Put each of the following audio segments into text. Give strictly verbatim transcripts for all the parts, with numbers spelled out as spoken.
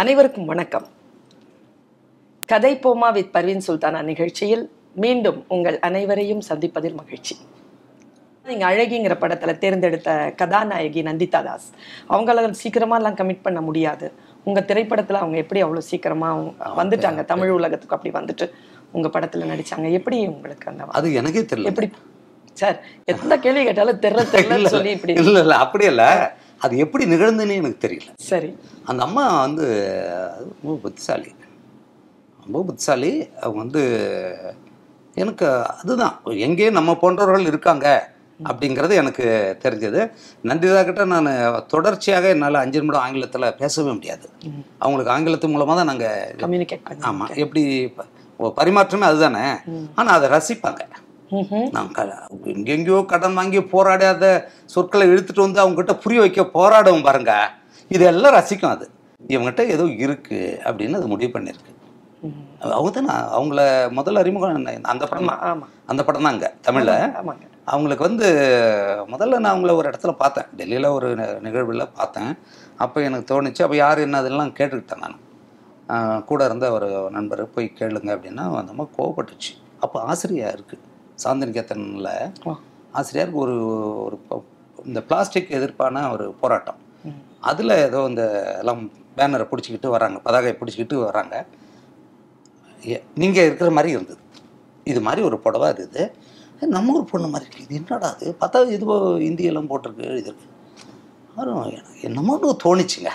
அனைவருக்கும் வணக்கம். கதைப்போமா வித் பர்வீன் சுல்தான் நிகழ்ச்சியில் மீண்டும் உங்கள் அனைவரையும் சந்திப்பதில் மகிழ்ச்சி. நீங்கள் அழகிங்கிற படத்தில் தேர்ந்தெடுத்த கதாநாயகி நந்திதா தாஸ், அவங்களால சீக்கிரமாலாம் கமிட் பண்ண முடியாது. உங்கள் திரைப்படத்தில் அவங்க எப்படி அவ்வளோ சீக்கிரமாக வந்துட்டாங்க, தமிழ் உலகத்துக்கு அப்படி வந்துட்டு உங்கள் படத்தில் நடித்தாங்க, எப்படி உங்களுக்கு அந்த அது எனக்கே தெரியல. எப்படி சார் எந்த கேள்வி கேட்டாலும் தெரியல தெரியல சொல்லி இப்படி இல்லை இல்லை அப்படி இல்லை, அது எப்படி நிகழ்ந்துன்னு எனக்கு தெரியல. சரி, அந்த அம்மா வந்து ரொம்ப புத்திசாலி ரொம்ப புத்திசாலி அவங்க வந்து எனக்கு அதுதான் எங்கேயும் நம்ம போன்றவர்கள் இருக்காங்க அப்படிங்கிறது எனக்கு தெரிஞ்சது. நந்திதா கிட்ட நான் தொடர்ச்சியாக என்னால் அஞ்சு நிமிடம் ஆங்கிலத்தில் பேசவே முடியாது. அவங்களுக்கு ஆங்கிலத்து மூலமாக தான் நாங்கள் கம்யூனிகேட். ஆமாம், எப்படி பரிமாற்றமே அதுதானே. ஆனால் அதை ரசிப்பாங்க. நாங்கள் எங்கெங்கயோ கடன் வாங்கி போராடாத சொற்களை இழுத்துட்டு வந்து அவங்ககிட்ட புரிய வைக்க போராடவும் பாருங்க, இதெல்லாம் ரசிக்கும். அது இவங்ககிட்ட ஏதோ இருக்கு அப்படின்னு அது முடிவு பண்ணிருக்கு. அவங்க தான் அவங்கள முதல் அறிமுகம் அந்த படம் அந்த படம் தான் அங்கே தமிழில். அவங்களுக்கு வந்து முதல்ல நான் அவங்கள ஒரு இடத்துல பார்த்தேன், டெல்லியில் ஒரு நிகழ்வில் பார்த்தேன். அப்போ எனக்கு தோணுச்சு, அப்போ யார் என்ன அதெல்லாம் கேட்டுக்கிட்டேன். நான் கூட இருந்த ஒரு நண்பர் போய் கேளுங்க அப்படின்னா அந்த மாதிரி கோவப்பட்டுச்சு. அப்போ ஆசிரியர் இருக்குது சாந்தினிகேத்தனில், ஆசிரியருக்கு ஒரு ஒரு இந்த பிளாஸ்டிக் எதிர்ப்பான ஒரு போராட்டம். அதில் ஏதோ இந்த எல்லாம் பேனரை பிடிச்சிக்கிட்டு வராங்க, பதாகையை பிடிச்சிக்கிட்டு வராங்க. நீங்கள் இருக்கிற மாதிரி இருந்தது, இது மாதிரி ஒரு புடவை இருந்தது. நம்ம ஒரு பொண்ணு மாதிரி இருக்குது, இது என்னடா அது பார்த்தா இதுவோ இந்தியெல்லாம் போட்டிருக்கு எழுதிருக்கு. என்னமோன்னு தோணிச்சுங்க.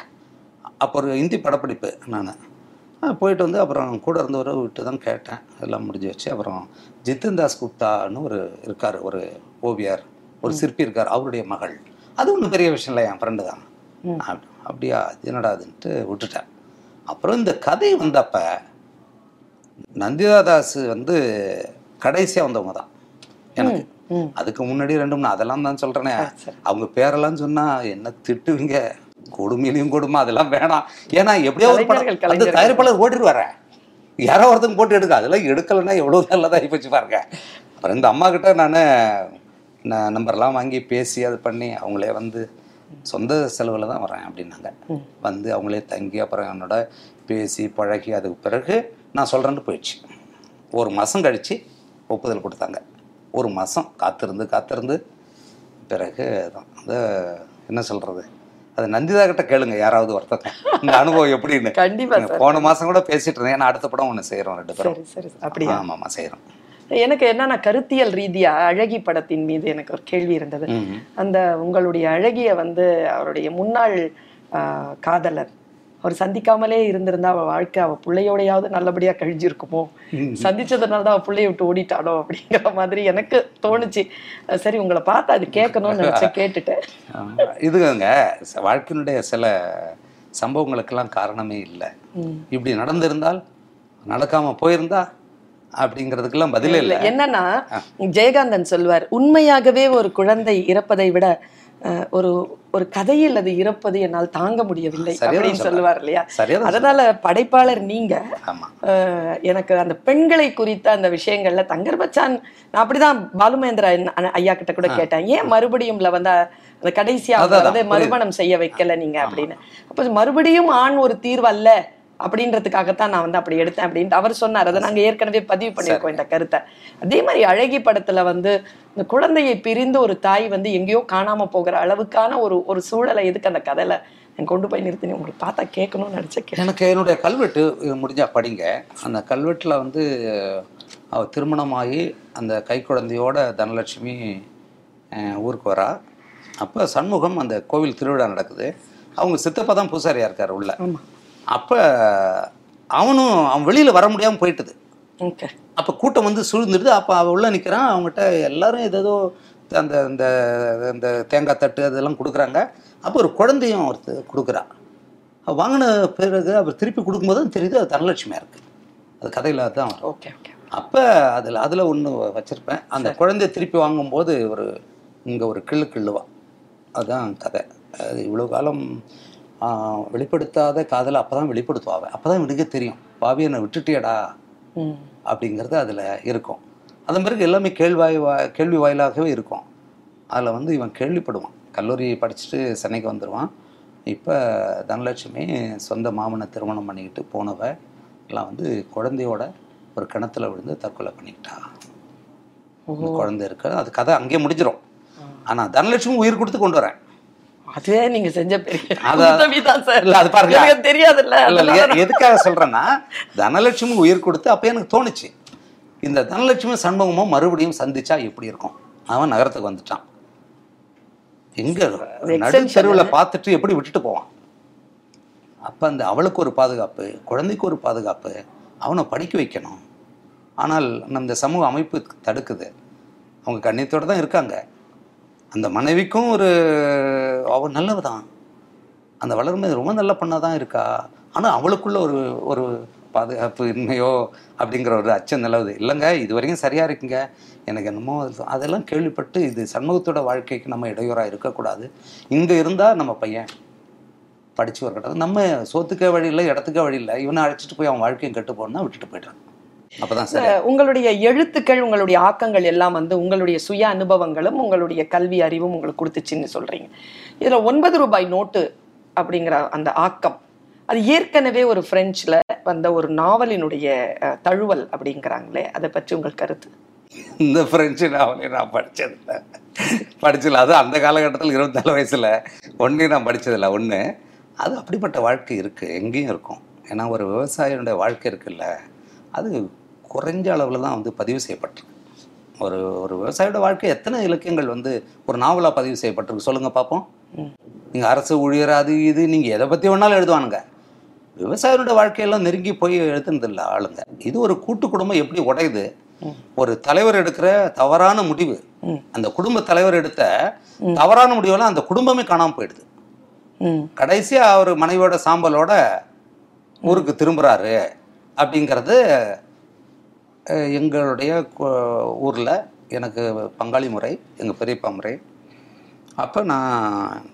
அப்போ ஒரு இந்தி படப்பிடிப்பு நான் போயிட்டு வந்து அப்புறம் கூட இருந்தவரை விட்டு தான் கேட்டேன், எல்லாம் முடிஞ்சு வச்சு. அப்புறம் ஜித்தன் தாஸ் குப்தான்னு ஒரு இருக்கார், ஒரு ஓவியர், ஒரு சிற்பி இருக்கார், அவருடைய மகள். அது ஒன்றும் பெரிய விஷயம் இல்லை, என் ஃப்ரெண்டு தான். அப்படியா, என்னடாதுன்ட்டு விட்டுட்டேன். அப்புறம் இந்த கதை வந்தப்போ நந்திதா தாஸ் வந்து கடைசியாக வந்தவங்க தான் எனக்கு. அதுக்கு முன்னாடி ரெண்டு மூணு அதெல்லாம் தான் சொல்கிறேனே, அவங்க பேரெல்லாம் சொன்னால் என்ன திட்டுவீங்க, கொடுமையிலையும் கொடுமை, அதெல்லாம் வேணாம். ஏன்னா எப்படியோ ஒரு படம் அந்த தயாரிப்பாளர் ஓட்டிட்டு வரேன், யாரோ ஒருத்தங்க போட்டு எடுக்க, அதெல்லாம் எடுக்கலைன்னா எவ்வளோ நல்லதாக ஆகிப்போச்சு பாருங்க. அப்புறம் இந்த அம்மா கிட்ட நான் நம்பர்லாம் வாங்கி பேசி அது பண்ணி அவங்களே வந்து சொந்த செலவில் தான் வரேன் அப்படின்னாங்க. வந்து அவங்களே தங்கி அப்புறம் என்னோட பேசி பழகி அதுக்கு பிறகு நான் சொல்கிறேன்னு போயிடுச்சு. ஒரு மாதம் கழித்து ஒப்புதல் கொடுத்தாங்க. ஒரு மாதம் காத்திருந்து காத்திருந்து பிறகு தான் அதை என்ன சொல்கிறது, அது நந்திதா கிட்ட கேளுங்க யாராவது ஒருத்தர் இந்த அனுபவம் எப்படின்னு. கண்டிப்பாக போன மாதம் கூட பேசிகிட்டு இருந்தேன், ஏன்னா அடுத்த படம் ஒன்று செய்கிறோம் ரெண்டு பேரும். சரி, அப்படி ஆமாம் ஆமாம் செய்கிறோம். எனக்கு என்னன்னா கருத்தியல் ரீதியாக அழகி படத்தின் மீது எனக்கு ஒரு கேள்வி இருந்தது. அந்த உங்களுடைய அழகியை வந்து அவருடைய முன்னாள் காதலர் அவர் சந்திக்காமலே இருந்திருந்தா அவள் வாழ்க்கை அவள் பிள்ளையோடையாவது நல்லபடியாக கழிஞ்சிருக்குமோ, சந்திச்சதுனால தான் அவள் பிள்ளைய விட்டு ஓடிட்டாளோ அப்படிங்கிற மாதிரி எனக்கு தோணுச்சு. சரி, உங்களை பார்த்து அது கேட்கணும்னு நினச்ச கேட்டுட்டேன். இதுங்க வாழ்க்கையினுடைய சில சம்பவங்களுக்கெல்லாம் காரணமே இல்லை. இப்படி நடந்திருந்தால் நடக்காமல் போயிருந்தா அப்படிங்கிறதுக்கெல்லாம் பதிலே இல்லை. என்னன்னா ஜெயகாந்தன் சொல்வார், உண்மையாகவே ஒரு குழந்தை இறப்பதை விட ஒரு ஒரு கதையில் அது இறப்பது என்னால் தாங்க முடியவில்லை அப்படின்னு சொல்லுவார் இல்லையா. அதனால படைப்பாளர் நீங்க எனக்கு அந்த பெண்களை குறித்த அந்த விஷயங்கள்ல தங்கர் பச்சான், நான் அப்படிதான் பாலு மகேந்திரா ஐயா கிட்ட கூட கேட்டேன், ஏன் மறுபடியும் வந்து அந்த கடைசியாக வந்து மறுமணம் செய்ய வைக்கல நீங்க அப்படின்னு. அப்ப மறுபடியும் ஆண் ஒரு தீர்வு அல்ல அப்படின்றதுக்காகத்தான் நான் வந்து அப்படி எடுத்தேன் அப்படின்ட்டு அவர் சொன்னார். அதை நாங்கள் ஏற்கனவே பதிவு பண்ணியிருக்கோம் இந்த கருத்தை. அதே மாதிரி அழகி படத்தில் வந்து இந்த குழந்தையை பிரிந்து ஒரு தாய் வந்து எங்கேயோ காணாமல் போகிற அளவுக்கான ஒரு ஒரு சூழலை எதுக்கு அந்த கதையில் நான் கொண்டு போய் நிறுத்தினேன், உங்களுக்கு பார்த்தா கேட்கணும்னு நினச்சேன். எனக்கு என்னுடைய கல்வெட்டு முடிஞ்சால் படிங்க. அந்த கல்வெட்டில் வந்து அவள் திருமணமாகி அந்த கை குழந்தையோட தனலட்சுமி ஊருக்கு வரா. அப்போ சண்முகம் அந்த கோவில் திருவிழா நடக்குது, அவங்க சித்தப்பா தான் பூசாரியாக இருக்கார் உள்ள. அப்போ அவனும் அவன் வெளியில் வர முடியாமல் போயிட்டுது. ஓகே, அப்போ கூட்டம் வந்து சுழ்ந்துடுது. அப்போ அவள் உள்ளே நிற்கிறான், அவங்ககிட்ட எல்லோரும் ஏதோ அந்த அந்த அந்த தேங்காய் தட்டு அதெல்லாம் கொடுக்குறாங்க. அப்போ ஒரு குழந்தையும் அவர் கொடுக்குறான். வாங்கின பிறகு அவர் திருப்பி கொடுக்கும்போது தான் தெரியுது அது தனலட்சுமியாக இருக்குது. அது கதையில் தான். Okay okay. அப்போ அதில் அதில் ஒன்று வச்சுருப்பேன், அந்த குழந்தைய திருப்பி வாங்கும்போது ஒரு இங்கே ஒரு கிள்ளு கிள்ளுவா, அதுதான் கதை. அது இவ்வளோ காலம் வெளிப்படுத்தாத காதலை அப்போ தான் வெளிப்படுத்துவாங்க. அப்போ தான் இவனுக்கே தெரியும், பாவி என்னை விட்டுட்டியடா அப்படிங்கிறது அதில் இருக்கும். அதன் பிறகு எல்லாமே கேள்வாய் வா கேள்வி வாயிலாகவே இருக்கும். அதில் வந்து இவன் கேள்விப்படுவான், கல்லூரி படிச்சுட்டு சென்னைக்கு வந்துடுவான். இப்போ தனலட்சுமி சொந்த மாமனை திருமணம் பண்ணிக்கிட்டு போனவ எல்லாம் வந்து குழந்தையோட ஒரு கிணத்துல விழுந்து தற்கொலை பண்ணிக்கிட்டா. குழந்தை இருக்க அது கதை அங்கேயே முடிஞ்சிடும். ஆனால் தனலட்சுமி உயிர் கொடுத்து கொண்டு வரேன். அதுவே நீங்கள் செஞ்ச பெரிய அது பாருங்க தெரியாது. எதுக்காக சொல்கிறேன்னா தனலட்சுமி உயிர் கொடுத்து அப்போ எனக்கு தோணுச்சு இந்த தனலட்சுமி சண்முகமும் மறுபடியும் சந்திச்சா எப்படி இருக்கும். அவன் நகரத்துக்கு வந்துட்டான், எங்க நடு தெருவில் பார்த்துட்டு எப்படி விட்டுட்டு போவான். அப்போ அந்த அவளுக்கு ஒரு பாதுகாப்பு, குழந்தைக்கு ஒரு பாதுகாப்பு, அவனை படிக்க வைக்கணும். ஆனால் அந்த சமூக அமைப்பு தடுக்குது. அவங்க கண்ணியத்தோடு தான் இருக்காங்க. அந்த மனைவிக்கும் ஒரு அவள் நல்லவ தான், அந்த வளர்மை ரொம்ப நல்ல பண்ணால் தான் இருக்கா. ஆனால் அவளுக்குள்ள ஒரு ஒரு பாதுகாப்பு இன்மையோ அப்படிங்கிற ஒரு அச்சம் நிலவுது. இல்லைங்க இது வரைக்கும் சரியாக இருக்குங்க, எனக்கு என்னமோ அதெல்லாம் கேள்விப்பட்டு இது சண்முகத்தோட வாழ்க்கைக்கு நம்ம இடையூறாக இருக்கக்கூடாது. இங்கே இருந்தால் நம்ம பையன் படித்து வரக்கூடாது, நம்ம சோத்துக்கே வழி இல்லை, இடத்துக்கே வழி இல்லை, இவனை அழைச்சிட்டு போய் அவன் வாழ்க்கையும் கெட்டு போகணுன்னா விட்டுட்டு போய்ட்டான். அப்போதான் சார் உங்களுடைய எழுத்துக்கள், உங்களுடைய ஆக்கங்கள் எல்லாம் வந்து உங்களுடைய சுய அனுபவங்களும் உங்களுடைய கல்வி அறிவும் உங்களுக்கு கொடுத்துச்சின்னு சொல்கிறீங்க. இதில் ஒன்பது ரூபாய் நோட்டு அப்படிங்கிற அந்த ஆக்கம் அது ஏற்கனவே ஒரு பிரெஞ்சில் வந்த ஒரு நாவலினுடைய தழுவல் அப்படிங்கிறாங்களே, அதை பற்றி உங்கள் கருத்து? இந்த பிரெஞ்சு நாவலை நான் படித்ததில்லை, படிச்சதில்லை. அது அந்த காலகட்டத்தில் இருபத்தாலு வயசில் ஒன்றையும் நான் படித்ததில்லை. ஒன்று அது அப்படிப்பட்ட வாழ்க்கை இருக்குது, எங்கேயும் இருக்கும். ஏன்னா ஒரு விவசாயினுடைய வாழ்க்கை இருக்குல்ல, அது குறைஞ்ச அளவில் தான் வந்து பதிவு செய்யப்பட்டிருக்கு. ஒரு ஒரு விவசாயியோட வாழ்க்கை எத்தனை இலக்கியங்கள் வந்து ஒரு நாவலாக பதிவு செய்யப்பட்டிருக்கு சொல்லுங்கள் பார்ப்போம். நீங்கள் அரசு ஊழியர் அது இது நீங்கள் எதை பற்றி வேணாலும் எழுதுவானுங்க, விவசாயியோட வாழ்க்கையெல்லாம் நெருங்கி போய் எழுதுனதில்லை ஆளுங்க. இது ஒரு கூட்டு குடும்பம் எப்படி உடையுது, ஒரு தலைவர் எடுக்கிற தவறான முடிவு, அந்த குடும்ப தலைவர் எடுத்த தவறான முடிவெல்லாம் அந்த குடும்பமே காணாமல் போயிடுது. கடைசியாக அவர் மனைவியோட சாம்பலோட ஊருக்கு திரும்புகிறாரு அப்படிங்கிறது எங்களுடைய ஊரில் எனக்கு பங்காளி முறை, எங்கள் பெரியப்பா முறை. அப்போ நான்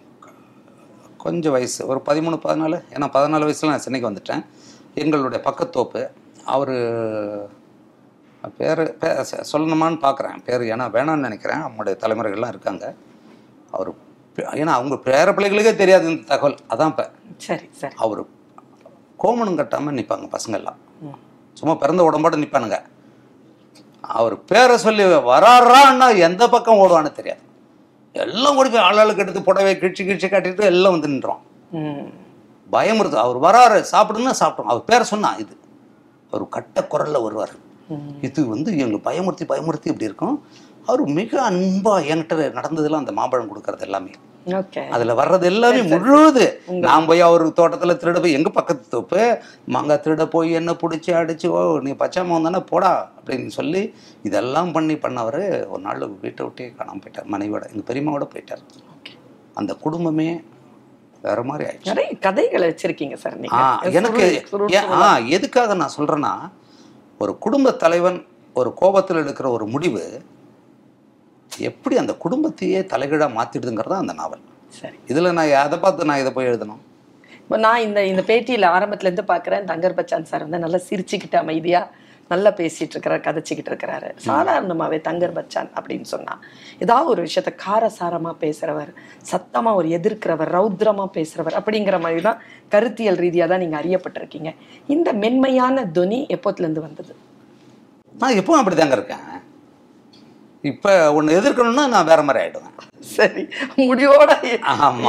கொஞ்சம் வயசு ஒரு பதிமூணு பதினாலு, ஏன்னா பதினாலு வயசில் நான் சென்னைக்கு வந்துட்டேன். எங்களுடைய பக்கத்தோப்பு அவர் பேர் பே சொல்லணுமான்னு பார்க்குறேன் பேர், ஏன்னா வேணான்னு நினைக்கிறேன். அவங்களுடைய தலைமுறைகள்லாம் இருக்காங்க. அவர் ஏன்னா அவங்க பேர பிள்ளைகளுக்கே தெரியாது இந்த தகவல். அதான் இப்போ சரி சார் அவர் கோமணம் கட்டாமல் நிற்பாங்க, பசங்கள்லாம் சும்மா பிறந்த உடம்போட நிற்பானுங்க. அவர் பேரை சொல்லி வராறான்னா எந்த பக்கம் ஓடுவான்னு தெரியாது, எல்லாம் ஓடி போய் ஆளாளுக்கு எடுத்து புடவை கிழிச்சு கிழிச்சு கட்டிட்டு எல்லாம் வந்து நின்றோம். பயமுறுத்து அவர் வராரு சாப்பிடுன்னா சாப்பிட்டோம். அவர் பேரை சொன்னா இது அவர் கட்ட குரலில் வருவார். இது வந்து எங்களுக்கு பயமுறுத்தி பயமுறுத்தி இப்படி இருக்கும். அவர் மிக அன்பாக என்கிட்ட நடந்ததெல்லாம் அந்த மாம்பழம் கொடுக்கறது எல்லாமே, அதில் வர்றது எல்லாமே முழுது. நான் போய் அவர் தோட்டத்தில் திருட போய் எங்கள் பக்கத்து தோப்பு மாங்காய் திருட போய் என்ன பிடிச்சி அடிச்சு ஓ நீ பச்சாம வந்தானே போடா அப்படின்னு சொல்லி இதெல்லாம் பண்ணி பண்ணவர் ஒரு நாள் வீட்டை விட்டே காணாமல் போயிட்டார். மனைவியோட எங்கள் பெரியம்மாவோட போயிட்டார். அந்த குடும்பமே வேற மாதிரி ஆயிடுச்சு. நிறைய கதைகளை வச்சிருக்கீங்க சார். ஆ எனக்கு ஆ எதுக்காக நான் சொல்கிறேன்னா ஒரு குடும்ப தலைவன் ஒரு கோபத்தில் எடுக்கிற ஒரு முடிவு எப்படி அந்த குடும்பத்தையே தலைகீழாக மாற்றிடுதுங்கிறதா அந்த நாவல். சரி இதில் நான் அதை பார்த்து நான் இதை போய் எழுதணும். இப்போ நான் இந்த இந்த பேட்டியில் ஆரம்பத்துலேருந்து பார்க்குறேன் தங்கர் பச்சான் சார் வந்து நல்லா சிரிச்சுக்கிட்டு அமைதியாக நல்லா பேசிகிட்டு இருக்கிறார், கதைச்சிக்கிட்டு இருக்கிறாரு. சாதாரணமாகவே தங்கர் பச்சான் அப்படின்னு சொன்னால் ஏதாவது ஒரு விஷயத்த காரசாரமாக பேசுகிறவர், சத்தமாக ஒரு எதிர்க்கிறவர், ரௌத்ரமாக பேசுகிறவர் அப்படிங்கிற மாதிரி தான் கருத்தியல் ரீதியாக தான் நீங்கள் அறியப்பட்டிருக்கீங்க. இந்த மென்மையான துணி எப்போத்துலேருந்து வந்தது? நான் எப்பவும் அப்படி தாங்க இருக்கேன். இப்போ ஒன்று எதிர்க்கணும்னா நான் வேற மாதிரி ஆகிடுவேன். சரி முடிவோட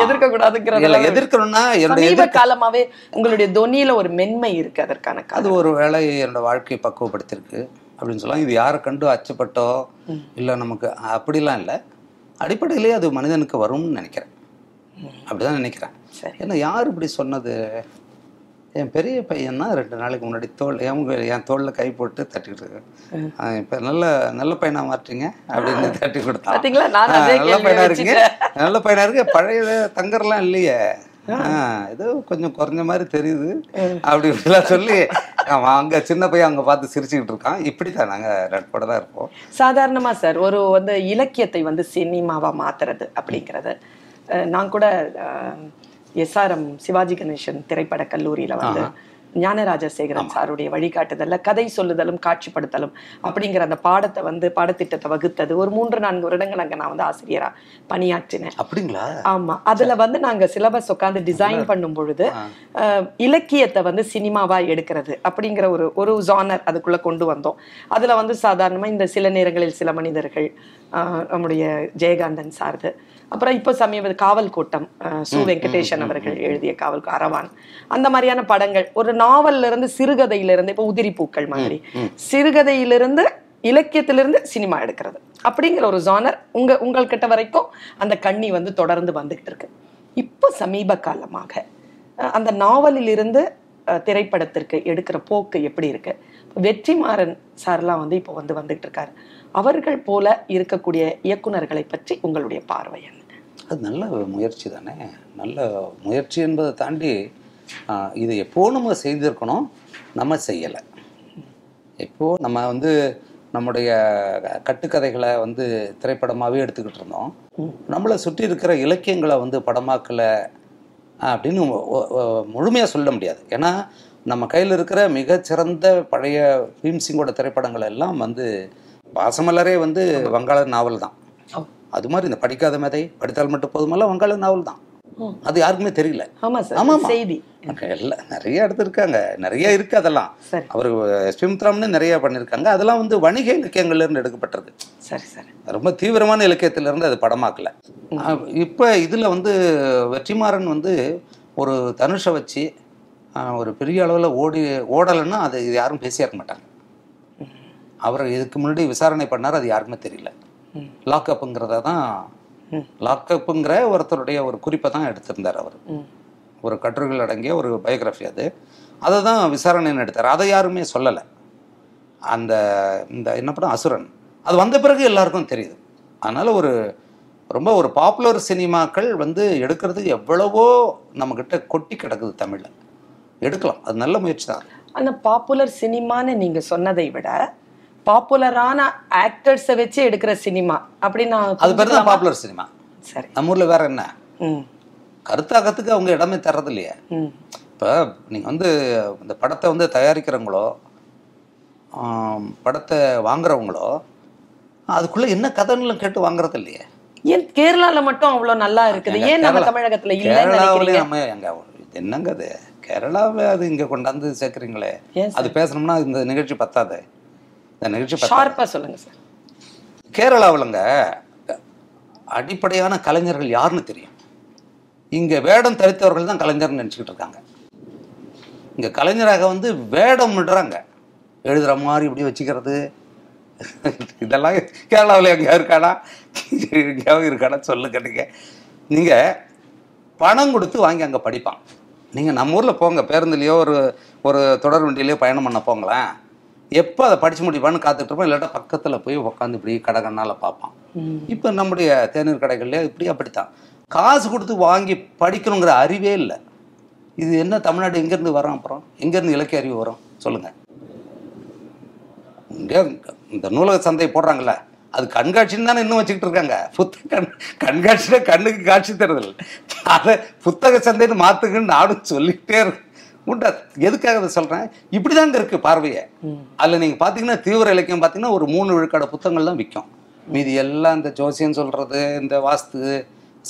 எதிர்க்கக்கூடாதுங்கிறதுல எதிர்க்கணும்னா என்னுடைய காலமாகவே உங்களுடைய தொனியில் ஒரு மென்மை இருக்குது, அதற்கான அது ஒரு வேலை என்னோட வாழ்க்கையை பக்குவப்படுத்திருக்கு அப்படின்னு சொல்லலாம். இது யாரை கண்டு அச்சப்பட்டோ இல்லை நமக்கு அப்படிலாம் இல்லை, அடிப்படையிலேயே அது மனிதனுக்கு வரும்னு நினைக்கிறேன். அப்படிதான் நினைக்கிறேன். ஏன்னா யார் இப்படி சொன்னது? என் பெரிய பையன்னா ரெண்டு நாளைக்கு முன்னாடி தோல் அவங்க என் தோளில் கை போட்டு தட்டிக்கிட்டு இருக்கேன். இப்போ நல்ல நல்ல பையனாக மாற்றிங்க அப்படின்னு தட்டி கொடுத்தேன். நல்ல பையனாக இருக்குங்க, நல்ல பையனாக இருக்கு, பழைய தங்கரெலாம் இல்லையே, ஏதோ கொஞ்சம் குறைஞ்ச மாதிரி தெரியுது அப்படி இப்படிலாம் சொல்லி அங்கே சின்ன பையன் அங்கே பார்த்து சிரிச்சுக்கிட்டு இருக்கான். இப்படி தான் நாங்கள் ரெட்போட தான் இருப்போம். சாதாரணமாக சார் ஒரு வந்து இலக்கியத்தை வந்து சினிமாவாக மாற்றுறது அப்படிங்கிறது நான் கூட எஸ்ஆர்எம் சிவாஜி கணேசன் திரைப்பட கல்லூரியில் வந்து ஞானராஜ சேகரன் சாருடைய வழிகாட்டுதல்ல கதை சொல்லுதலும் காட்சிப்படுத்தலும் அப்படிங்கிற அந்த பாடத்தை வந்து பாடத்திட்டத்தை வகுத்தது ஒரு மூன்று நான்கு வருடங்கள் அங்கே நான் வந்து ஆசிரியரா பணியாற்றினேன். அப்படிங்களா? ஆமா. அதுல வந்து நாங்க சிலபஸ் உட்காந்து டிசைன் பண்ணும் பொழுது இலக்கியத்தை வந்து சினிமாவா எடுக்கிறது அப்படிங்கிற ஒரு ஒரு ஜானர் அதுக்குள்ள கொண்டு வந்தோம். அதுல வந்து சாதாரணமா இந்த சில நேரங்களில் சில மனிதர்கள் நம்முடைய ஜெயகாந்தன் சார்து, அப்புறம் இப்போ சமீப காவல் கூட்டம் சு வெங்கடேஷன் அவர்கள் எழுதிய காவல் அரவான், அந்த மாதிரியான படங்கள் ஒரு நாவல்ல இருந்து சிறுகதையிலிருந்து இப்போ உதிரி பூக்கள் மாதிரி சிறுகதையிலிருந்து இலக்கியத்திலிருந்து சினிமா எடுக்கிறது அப்படிங்கிற ஒரு ஜானர் உங்க உங்கள்கிட்ட வரைக்கும் அந்த கண்ணி வந்து தொடர்ந்து வந்துகிட்டு இருக்கு. இப்போ சமீப காலமாக அந்த நாவலிலிருந்து திரைப்படத்திற்கு எடுக்கிற போக்கு எப்படி இருக்கு? வெற்றிமாறன் சார்லாம் வந்து இப்போ வந்து வந்துட்டு இருக்காரு. அவர்கள் போல இருக்கக்கூடிய இயக்குநர்களை பற்றி உங்களுடைய பார்வை என்ன? அது நல்ல முயற்சி தானே. நல்ல முயற்சி என்பதை தாண்டி இதை எப்போ நம்ம செய்திருக்கணும், நம்ம செய்யலை. எப்போ நம்ம வந்து நம்முடைய கட்டுக்கதைகளை வந்து திரைப்படமாகவே எடுத்துக்கிட்டு இருந்தோம், நம்மளை சுற்றி இருக்கிற இலக்கியங்களை வந்து படமாக்கலை அப்படின்னு முழுமையாக சொல்ல முடியாது. ஏன்னா நம்ம கையில் இருக்கிற மிகச்சிறந்த பழைய பீம்சிங்கோட திரைப்படங்கள் எல்லாம் வந்து பாசமலரே வந்து வங்காள நாவல் தான். அது மாதிரி இந்த படிக்காத மேதை படித்தால் மட்டும் போதுமெல்லாம் வங்காள நாவல் தான். அது யாருக்குமே தெரியல. இல்லை, நிறைய எடுத்திருக்காங்க, நிறைய இருக்கு. அதெல்லாம் அவர் ஸ்பிம்த்ராம்னு நிறைய பண்ணியிருக்காங்க. அதெல்லாம் வந்து வணிக இலக்கியங்கள்ல இருந்து எடுக்கப்பட்டிருக்கு. சரி சரி. ரொம்ப தீவிரமான இலக்கியத்திலிருந்து அது படமாக்கல. இப்போ இதில் வந்து வெற்றிமாறன் வந்து ஒரு தனுஷை வச்சு ஒரு பெரிய அளவில் ஓடி ஓடலைன்னா அது யாரும் பேசியா இருக்க மாட்டாங்க. அவர் இதுக்கு முன்னாடி விசாரணை பண்ணார், அது யாருக்குமே தெரியல. லாக்அப்புங்கிறத தான் லாக்அப்புங்கிற ஒருத்தருடைய ஒரு குறிப்பை தான் எடுத்திருந்தார் அவர். ஒரு கட்டுரைகள் அடங்கிய ஒரு பயோகிராஃபி அது. அதை தான் விசாரணைன்னு எடுத்தார். அதை யாருமே சொல்லலை. அந்த இந்த என்ன படம் அசுரன், அது வந்த பிறகு எல்லாருக்கும் தெரியுது. அதனால் ஒரு ரொம்ப ஒரு பாப்புலர் சினிமாக்கள் வந்து எடுக்கிறது எவ்வளவோ நம்மக்கிட்ட கொட்டி கிடக்குது. தமிழில் எடுக்கலாம், அது நல்ல முயற்சி தான். ஆனால் பாப்புலர் சினிமான்னு நீங்கள் சொன்னதை விட பாப்புலரான ஆக்டர்ஸை வச்சு எடுக்கிற சினிமா அப்படின்னு அது பேர் தான் பாப்புலர் சினிமா. சரி. நம்ம ஊரில் வேற என்ன கருத்தாக்கத்துக்கு அவங்க இடமே தர்றது இல்லையா? இப்போ நீங்கள் வந்து இந்த படத்தை வந்து தயாரிக்கிறவங்களோ படத்தை வாங்குறவங்களோ அதுக்குள்ளே என்ன கதைன்னு கேட்டு வாங்குறது இல்லையே. ஏன் கேரளாவில் மட்டும் அவ்வளோ நல்லா இருக்குது, ஏன் நம்ம தமிழகத்தில் இல்லை? கேரளாவிலே நம்ம எங்க என்னங்க அது கேரளாவில் அது இங்கே கொண்டாந்து சேர்க்குறீங்களே, அது பேசணும்னா இந்த நிகழ்ச்சி பத்தாது. இந்த நிகழ்ச்சி ஷார்ப்பாக சொல்லுங்கள் சார். கேரளாவிலங்க அடிப்படையான கலைஞர்கள் யாருன்னு தெரியும். இங்கே வேடம் தரித்தவர்கள் தான் கலைஞர்னு நினச்சிக்கிட்டு இருக்காங்க. இங்கே கலைஞராக வந்து வேடம் விடுறாங்க, எழுதுகிற மாதிரி இப்படி வச்சுக்கிறது. இதெல்லாம் கேரளாவில் எங்கேயா இருக்கானா, எங்கேயாவது இருக்கானா சொல்லுங்க. நீங்கள் நீங்கள் பணம் கொடுத்து வாங்கி அங்கே படிப்பான். நீங்கள் நம்ம ஊரில் போங்க, பேருந்துலேயோ ஒரு ஒரு தொடர் வண்டியிலையோ பயணம் பண்ண போங்களேன், எப்போ அதை படித்து முடிப்பான்னு காத்துட்ருப்போம். இல்லாட்டா பக்கத்தில் போய் உட்காந்து இப்படி கடை கண்ணால் பார்ப்பான். இப்போ நம்முடைய தேநீர் கடைகள்லையோ இப்படி அப்படித்தான். காசு கொடுத்து வாங்கி படிக்கணுங்கிற அறிவே இல்லை. இது என்ன தமிழ்நாடு எங்கேருந்து வரோம்? அப்புறம் எங்கேருந்து இலக்கிய அறிவு வரும் சொல்லுங்கள்? இங்கே இந்த நூலக சந்தை போடுறாங்களே, அது கண்காட்சின்னு தானே இன்னும் வச்சுக்கிட்டு இருக்காங்க. புத்தக கண் கண்காட்சினா கண்ணுக்கு காட்சி தருதில்லை, அதை புத்தக சந்தைன்னு மாற்றுக்குன்னு நானும் சொல்லிகிட்டே இருக்கேன். உண்டா? எதுக்காக அதை சொல்கிறேன், இப்படி தாங்க இருக்குது பார்வையை. அதில் நீங்கள் பார்த்தீங்கன்னா தீவிர இலக்கியம் பார்த்தீங்கன்னா ஒரு மூணு விழுக்காடு புத்தகங்கள் தான் விற்கும். மீதி எல்லாம் இந்த ஜோசியன்னு சொல்கிறது, இந்த வாஸ்து,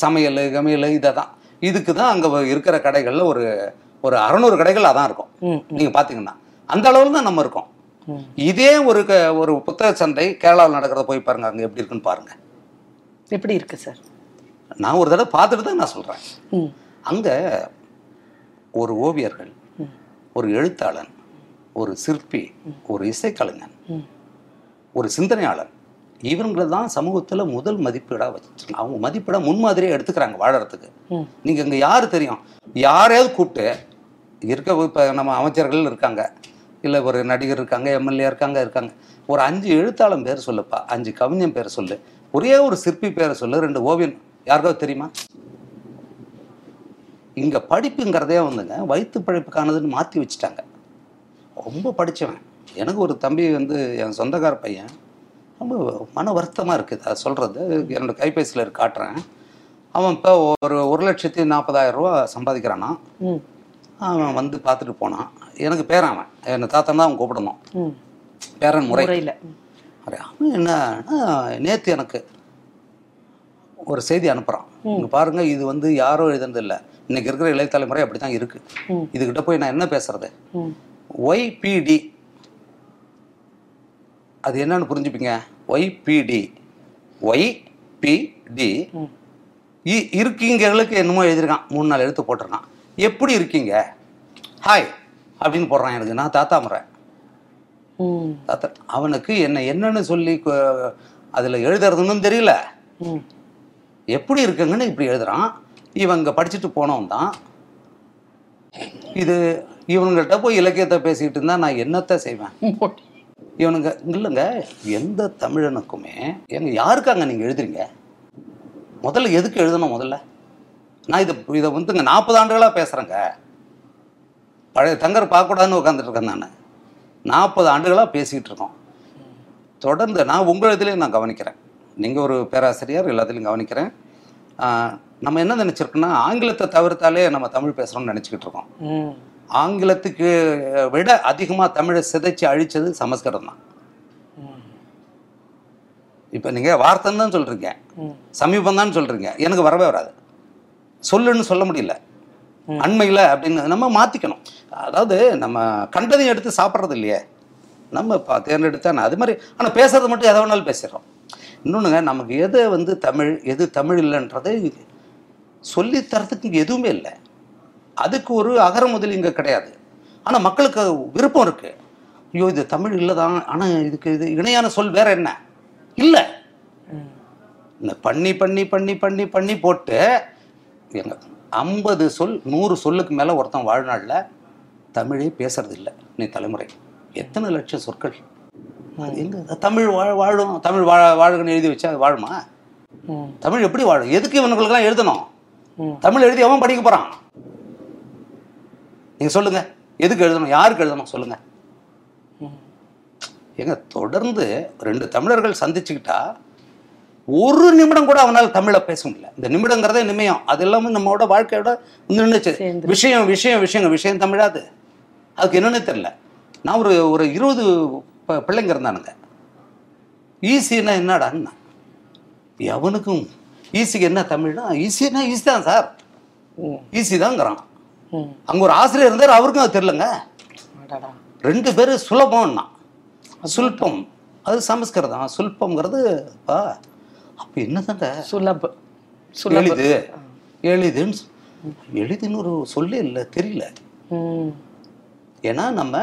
சமையல், கமையல், இதை தான். இதுக்கு தான் அங்கே இருக்கிற கடைகளில் ஒரு ஒரு அறநூறு கடைகள் அதான் இருக்கும். நீங்கள் பார்த்தீங்கன்னா அந்த அளவில் தான் நம்ம இருக்கோம். இதே ஒரு ஒரு புத்தக சந்தை கேரளாவில் நடக்கிறத போய் பாருங்க, அங்கே எப்படி இருக்குன்னு பாருங்க. எப்படி இருக்கு சார்? நான் ஒரு தடவை பார்த்துட்டு தான் நான் சொல்கிறேன். அங்கே ஒரு ஓவியர்கள், ஒரு எழுத்தாளன், ஒரு சிற்பி, ஒரு இசைக்கலைஞன், ஒரு சிந்தனையாளர், இவங்களை தான் சமூகத்தில் முதல் மதிப்பீடாக வச்சுருக்கலாம். அவங்க மதிப்பீடாக முன்மாதிரியாக எடுத்துக்கிறாங்க வாழறதுக்கு. நீங்கள் இங்கே யார் தெரியும்? யாரையாவது கூப்பிட்டு இருக்க, இப்போ நம்ம அமைச்சர்கள் இருக்காங்க, இல்லை ஒரு நடிகர் இருக்காங்க, எம்எல்ஏ இருக்காங்க இருக்காங்க ஒரு அஞ்சு எழுத்தாளன் பேர் சொல்லுப்பா, அஞ்சு கவிஞன் பேர் சொல்லு, ஒரே ஒரு சிற்பி பேரை சொல்லு, ரெண்டு ஓவியன், யாருக்காவது தெரியுமா? இங்கே படிப்புங்கிறதே வந்துங்க வயிற்று பழைப்புக்கானதுன்னு மாற்றி வச்சுட்டாங்க. ரொம்ப படித்தவன் எனக்கு ஒரு தம்பி வந்து என் சொந்தக்கார பையன், ரொம்ப மன வருத்தமாக இருக்குது அதை சொல்கிறது. என்னோடய கைபேசியில் காட்டுறேன். அவன் இப்போ ஒரு ஒரு லட்சத்தி நாற்பதாயிரம் ரூபா சம்பாதிக்கிறானா. அவன் வந்து பார்த்துட்டு போனான், எனக்கு பேரானவன், என்னை தாத்தன் தான் அவன் கூப்பிடணும் பேரன் முறையில். அவன் என்னன்னா நேற்று எனக்கு ஒரு செய்தி அனுப்புகிறான், இங்கே பாருங்கள் இது வந்து யாரோ எழுதுனது இல்லை, இன்னைக்கு இருக்கிற இளைய தலைமுறை அப்படி தான் இருக்குது, இதுக்கிட்ட போய் நான் என்ன பேசுறது, ஒய்பிடி அது என்னன்னு புரிஞ்சுப்பீங்க, ஒய்பிடி ஒய்பிடி இருக்கீங்களுக்கு என்னமோ எழுதியிருக்கான், மூணு நாள் எழுத்து போட்டிருக்கான், எப்படி இருக்கீங்க ஹாய் அப்படின்னு போடுறான். எனக்கு நான் தாத்தா முறேன் தாத்தா, அவனுக்கு என்ன என்னன்னு சொல்லி அதில் எழுதுறதுன்னு தெரியல, எப்படி இருக்குங்கன்னு இப்படி எழுதுறான். இவங்க படிச்சுட்டு போனவன் தான் இது, இவனுங்கள்ட்ட போய் இலக்கியத்தை பேசிக்கிட்டு இருந்தா நான் என்னத்தை செய்வேன். இவனுங்க இல்லைங்க, எந்த தமிழனுக்குமே எங்க யாருக்காங்க நீங்கள் எழுதுறீங்க, முதல்ல எதுக்கு எழுதணும், முதல்ல நான் இதை இதை வந்துங்க நாற்பது ஆண்டுகளாக பேசுகிறேங்க, பழைய தங்கர் பார்க்கக்கூடாதுன்னு உட்காந்துட்டு இருக்கேன் நான், நாற்பது ஆண்டுகளாக பேசிக்கிட்டு இருக்கோம் தொடர்ந்து. நான் உங்கள் இடத்துலையும் நான் கவனிக்கிறேன், நீங்கள் ஒரு பேராசிரியர், எல்லாத்துலேயும் கவனிக்கிறேன். நம்ம என்ன நினச்சிருக்கோன்னா ஆங்கிலத்தை தவிர்த்தாலே நம்ம தமிழ் பேசுகிறோம்னு நினச்சிக்கிட்டு இருக்கோம். ஆங்கிலத்துக்கு விட அதிகமாக தமிழை சிதைச்சி அழித்தது சமஸ்கிருதம் தான். இப்போ நீங்கள் வார்த்தைன்னு தான் சொல்கிறீங்க, சமீபம் தான் சொல்கிறீங்க, எனக்கு வரவே வராது, சொல்லுன்னு சொல்ல முடியல, அண்மையில் அப்படின்னு நம்ம மாற்றிக்கணும். அதாவது நம்ம கண்டதையும் எடுத்து சாப்பிட்றது இல்லையே, நம்ம இப்போ தேர்ந்தெடுத்தானே அது மாதிரி. ஆனால் பேசுறது மட்டும் எதை வேணாலும் பேசிடுறோம். இன்னொன்றுங்க, நமக்கு எது வந்து தமிழ் எது தமிழ் இல்லைன்றது சொல்லித்தரத்துக்கு இங்கே எதுவுமே இல்லை, அதுக்கு ஒரு அகர முதல் இங்கே கிடையாது. ஆனால் மக்களுக்கு விருப்பம் இருக்குது, ஐயோ இது தமிழ் இல்லை தான், ஆனால் இதுக்கு இது இணையான சொல் வேறு என்ன இல்லை, இந்த பண்ணி பண்ணி பண்ணி பண்ணி பண்ணி போட்டு எங்க ஐம்பது சொல் நூறு சொல்லுக்கு மேலே ஒருத்தன் வாழ்நாளில் தமிழே பேசுறது இல்லை. நீ தலைமுறை எத்தனை லட்சம் சொற்கள், எங்க தமிழ் வாழ வாழும் தமிழ் வாழ வாழுன்னு எழுதி வச்சா வாழுமா, தமிழ் எப்படி வாழும், எதுக்கு இவனுங்களுக்கெல்லாம் எழுதணும், தமிழ் எழுதி அவன் படிக்க போகிறான். நீங்கள் சொல்லுங்க எதுக்கு எழுதணும், யாருக்கு எழுதணும் சொல்லுங்க. எங்க தொடர்ந்து ரெண்டு தமிழர்கள் சந்திச்சுக்கிட்டா ஒரு நிமிடம் கூட அவனால் தமிழை பேச முடியல. இந்த நிமிடங்கிறதே நிமியம், அது எல்லாமே நம்மளோட வாழ்க்கையோட நின்றுச்சு. விஷயம் விஷயம் விஷயங்க விஷயம் தமிழாது, அதுக்கு என்னன்னே தெரியல. நான் ஒரு ஒரு இருபது பிள்ளைங்க இருந்தானுங்க, ஈஸின்னா என்னடான்னு எவனுக்கும் ஈஸிக்கு என்ன தமிழ்னா ஈஸின்னா ஈஸி தான் சார், ஈஸி தான்ங்கிறான். அங்கே ஒரு ஆசிரியர் இருந்தார், அவருக்கும் அது தெரிலங்க. ரெண்டு பேரும் சுலபம்னா சுல்பம், அது சமஸ்கிருதம், சுல்பம்ங்கிறது இப்போ அப்போ என்னதாங்க சுலபம் எளிது எளிதுன்னு எளிதுன்னு ஒரு சொல்லே இல்லை, தெரியல. ஏன்னா நம்ம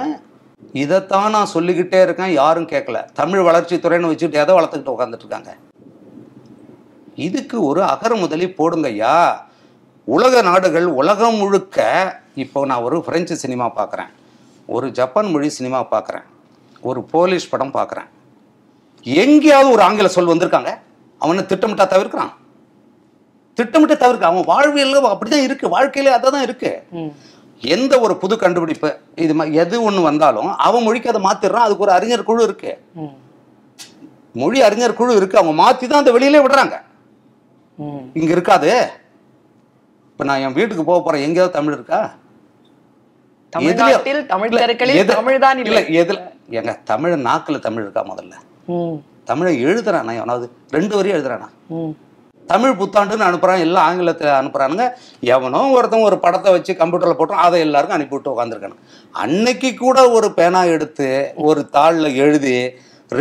இதைத்தான் நான் சொல்லிக்கிட்டே இருக்கேன், யாரும் கேட்கல, தமிழ் வளர்ச்சித்துறைன்னு வச்சுட்டு எதை வளர்த்துக்கிட்டு உட்காந்துட்டு இருக்காங்க. இதுக்கு ஒரு அகர முதலி போடுங்கய்யா. உலக நாடுகள் உலகம் முழுக்க, இப்போ நான் ஒரு பிரெஞ்சு சினிமா பார்க்குறேன், ஒரு ஜப்பான் மொழி சினிமா பார்க்குறேன், ஒரு போலீஸ் படம் பார்க்குறேன், எங்கேயாவது ஒரு ஆங்கில சொல் வந்திருக்காங்க? அவனை திட்டமிட்டா தவிர்க்கிறான், திட்டமிட்டா தவிர்க்க அவன் வாழ்வியல் அப்படிதான் இருக்கு, வாழ்க்கையில அதான் இருக்கு. எந்த ஒரு புது கண்டுபிடிப்பு இது எது ஒன்று வந்தாலும் அவன் மொழிக்கு அதை மாத்திடுறான். அதுக்கு ஒரு அறிஞர் குழு இருக்கு, மொழி அறிஞர் குழு இருக்கு, அவங்க மாற்றி தான் அந்த வெளியிலே விடுறாங்க, இங்கே இருக்காது. இப்போ நான் என் வீட்டுக்கு போக போகிறேன், எங்கேயாவது தமிழ் இருக்கா? எங்க தமிழ நாக்குல தமிழ் இருக்கா? முதல்ல தமிழை எழுதுறானா எவனாவது? ரெண்டு வரையும் எழுதுறானா? தமிழ் புத்தாண்டுன்னு அனுப்புறான், எல்லாம் ஆங்கிலத்தில் அனுப்புறானுங்க. எவனோ ஒருத்தன் ஒரு படத்தை வச்சு கம்ப்யூட்டரில் போட்டோம், அதை எல்லாருக்கும் அனுப்பிவிட்டு உட்காந்துருக்கானு. அன்னைக்கு கூட ஒரு பேனா எடுத்து ஒரு தாளில் எழுதி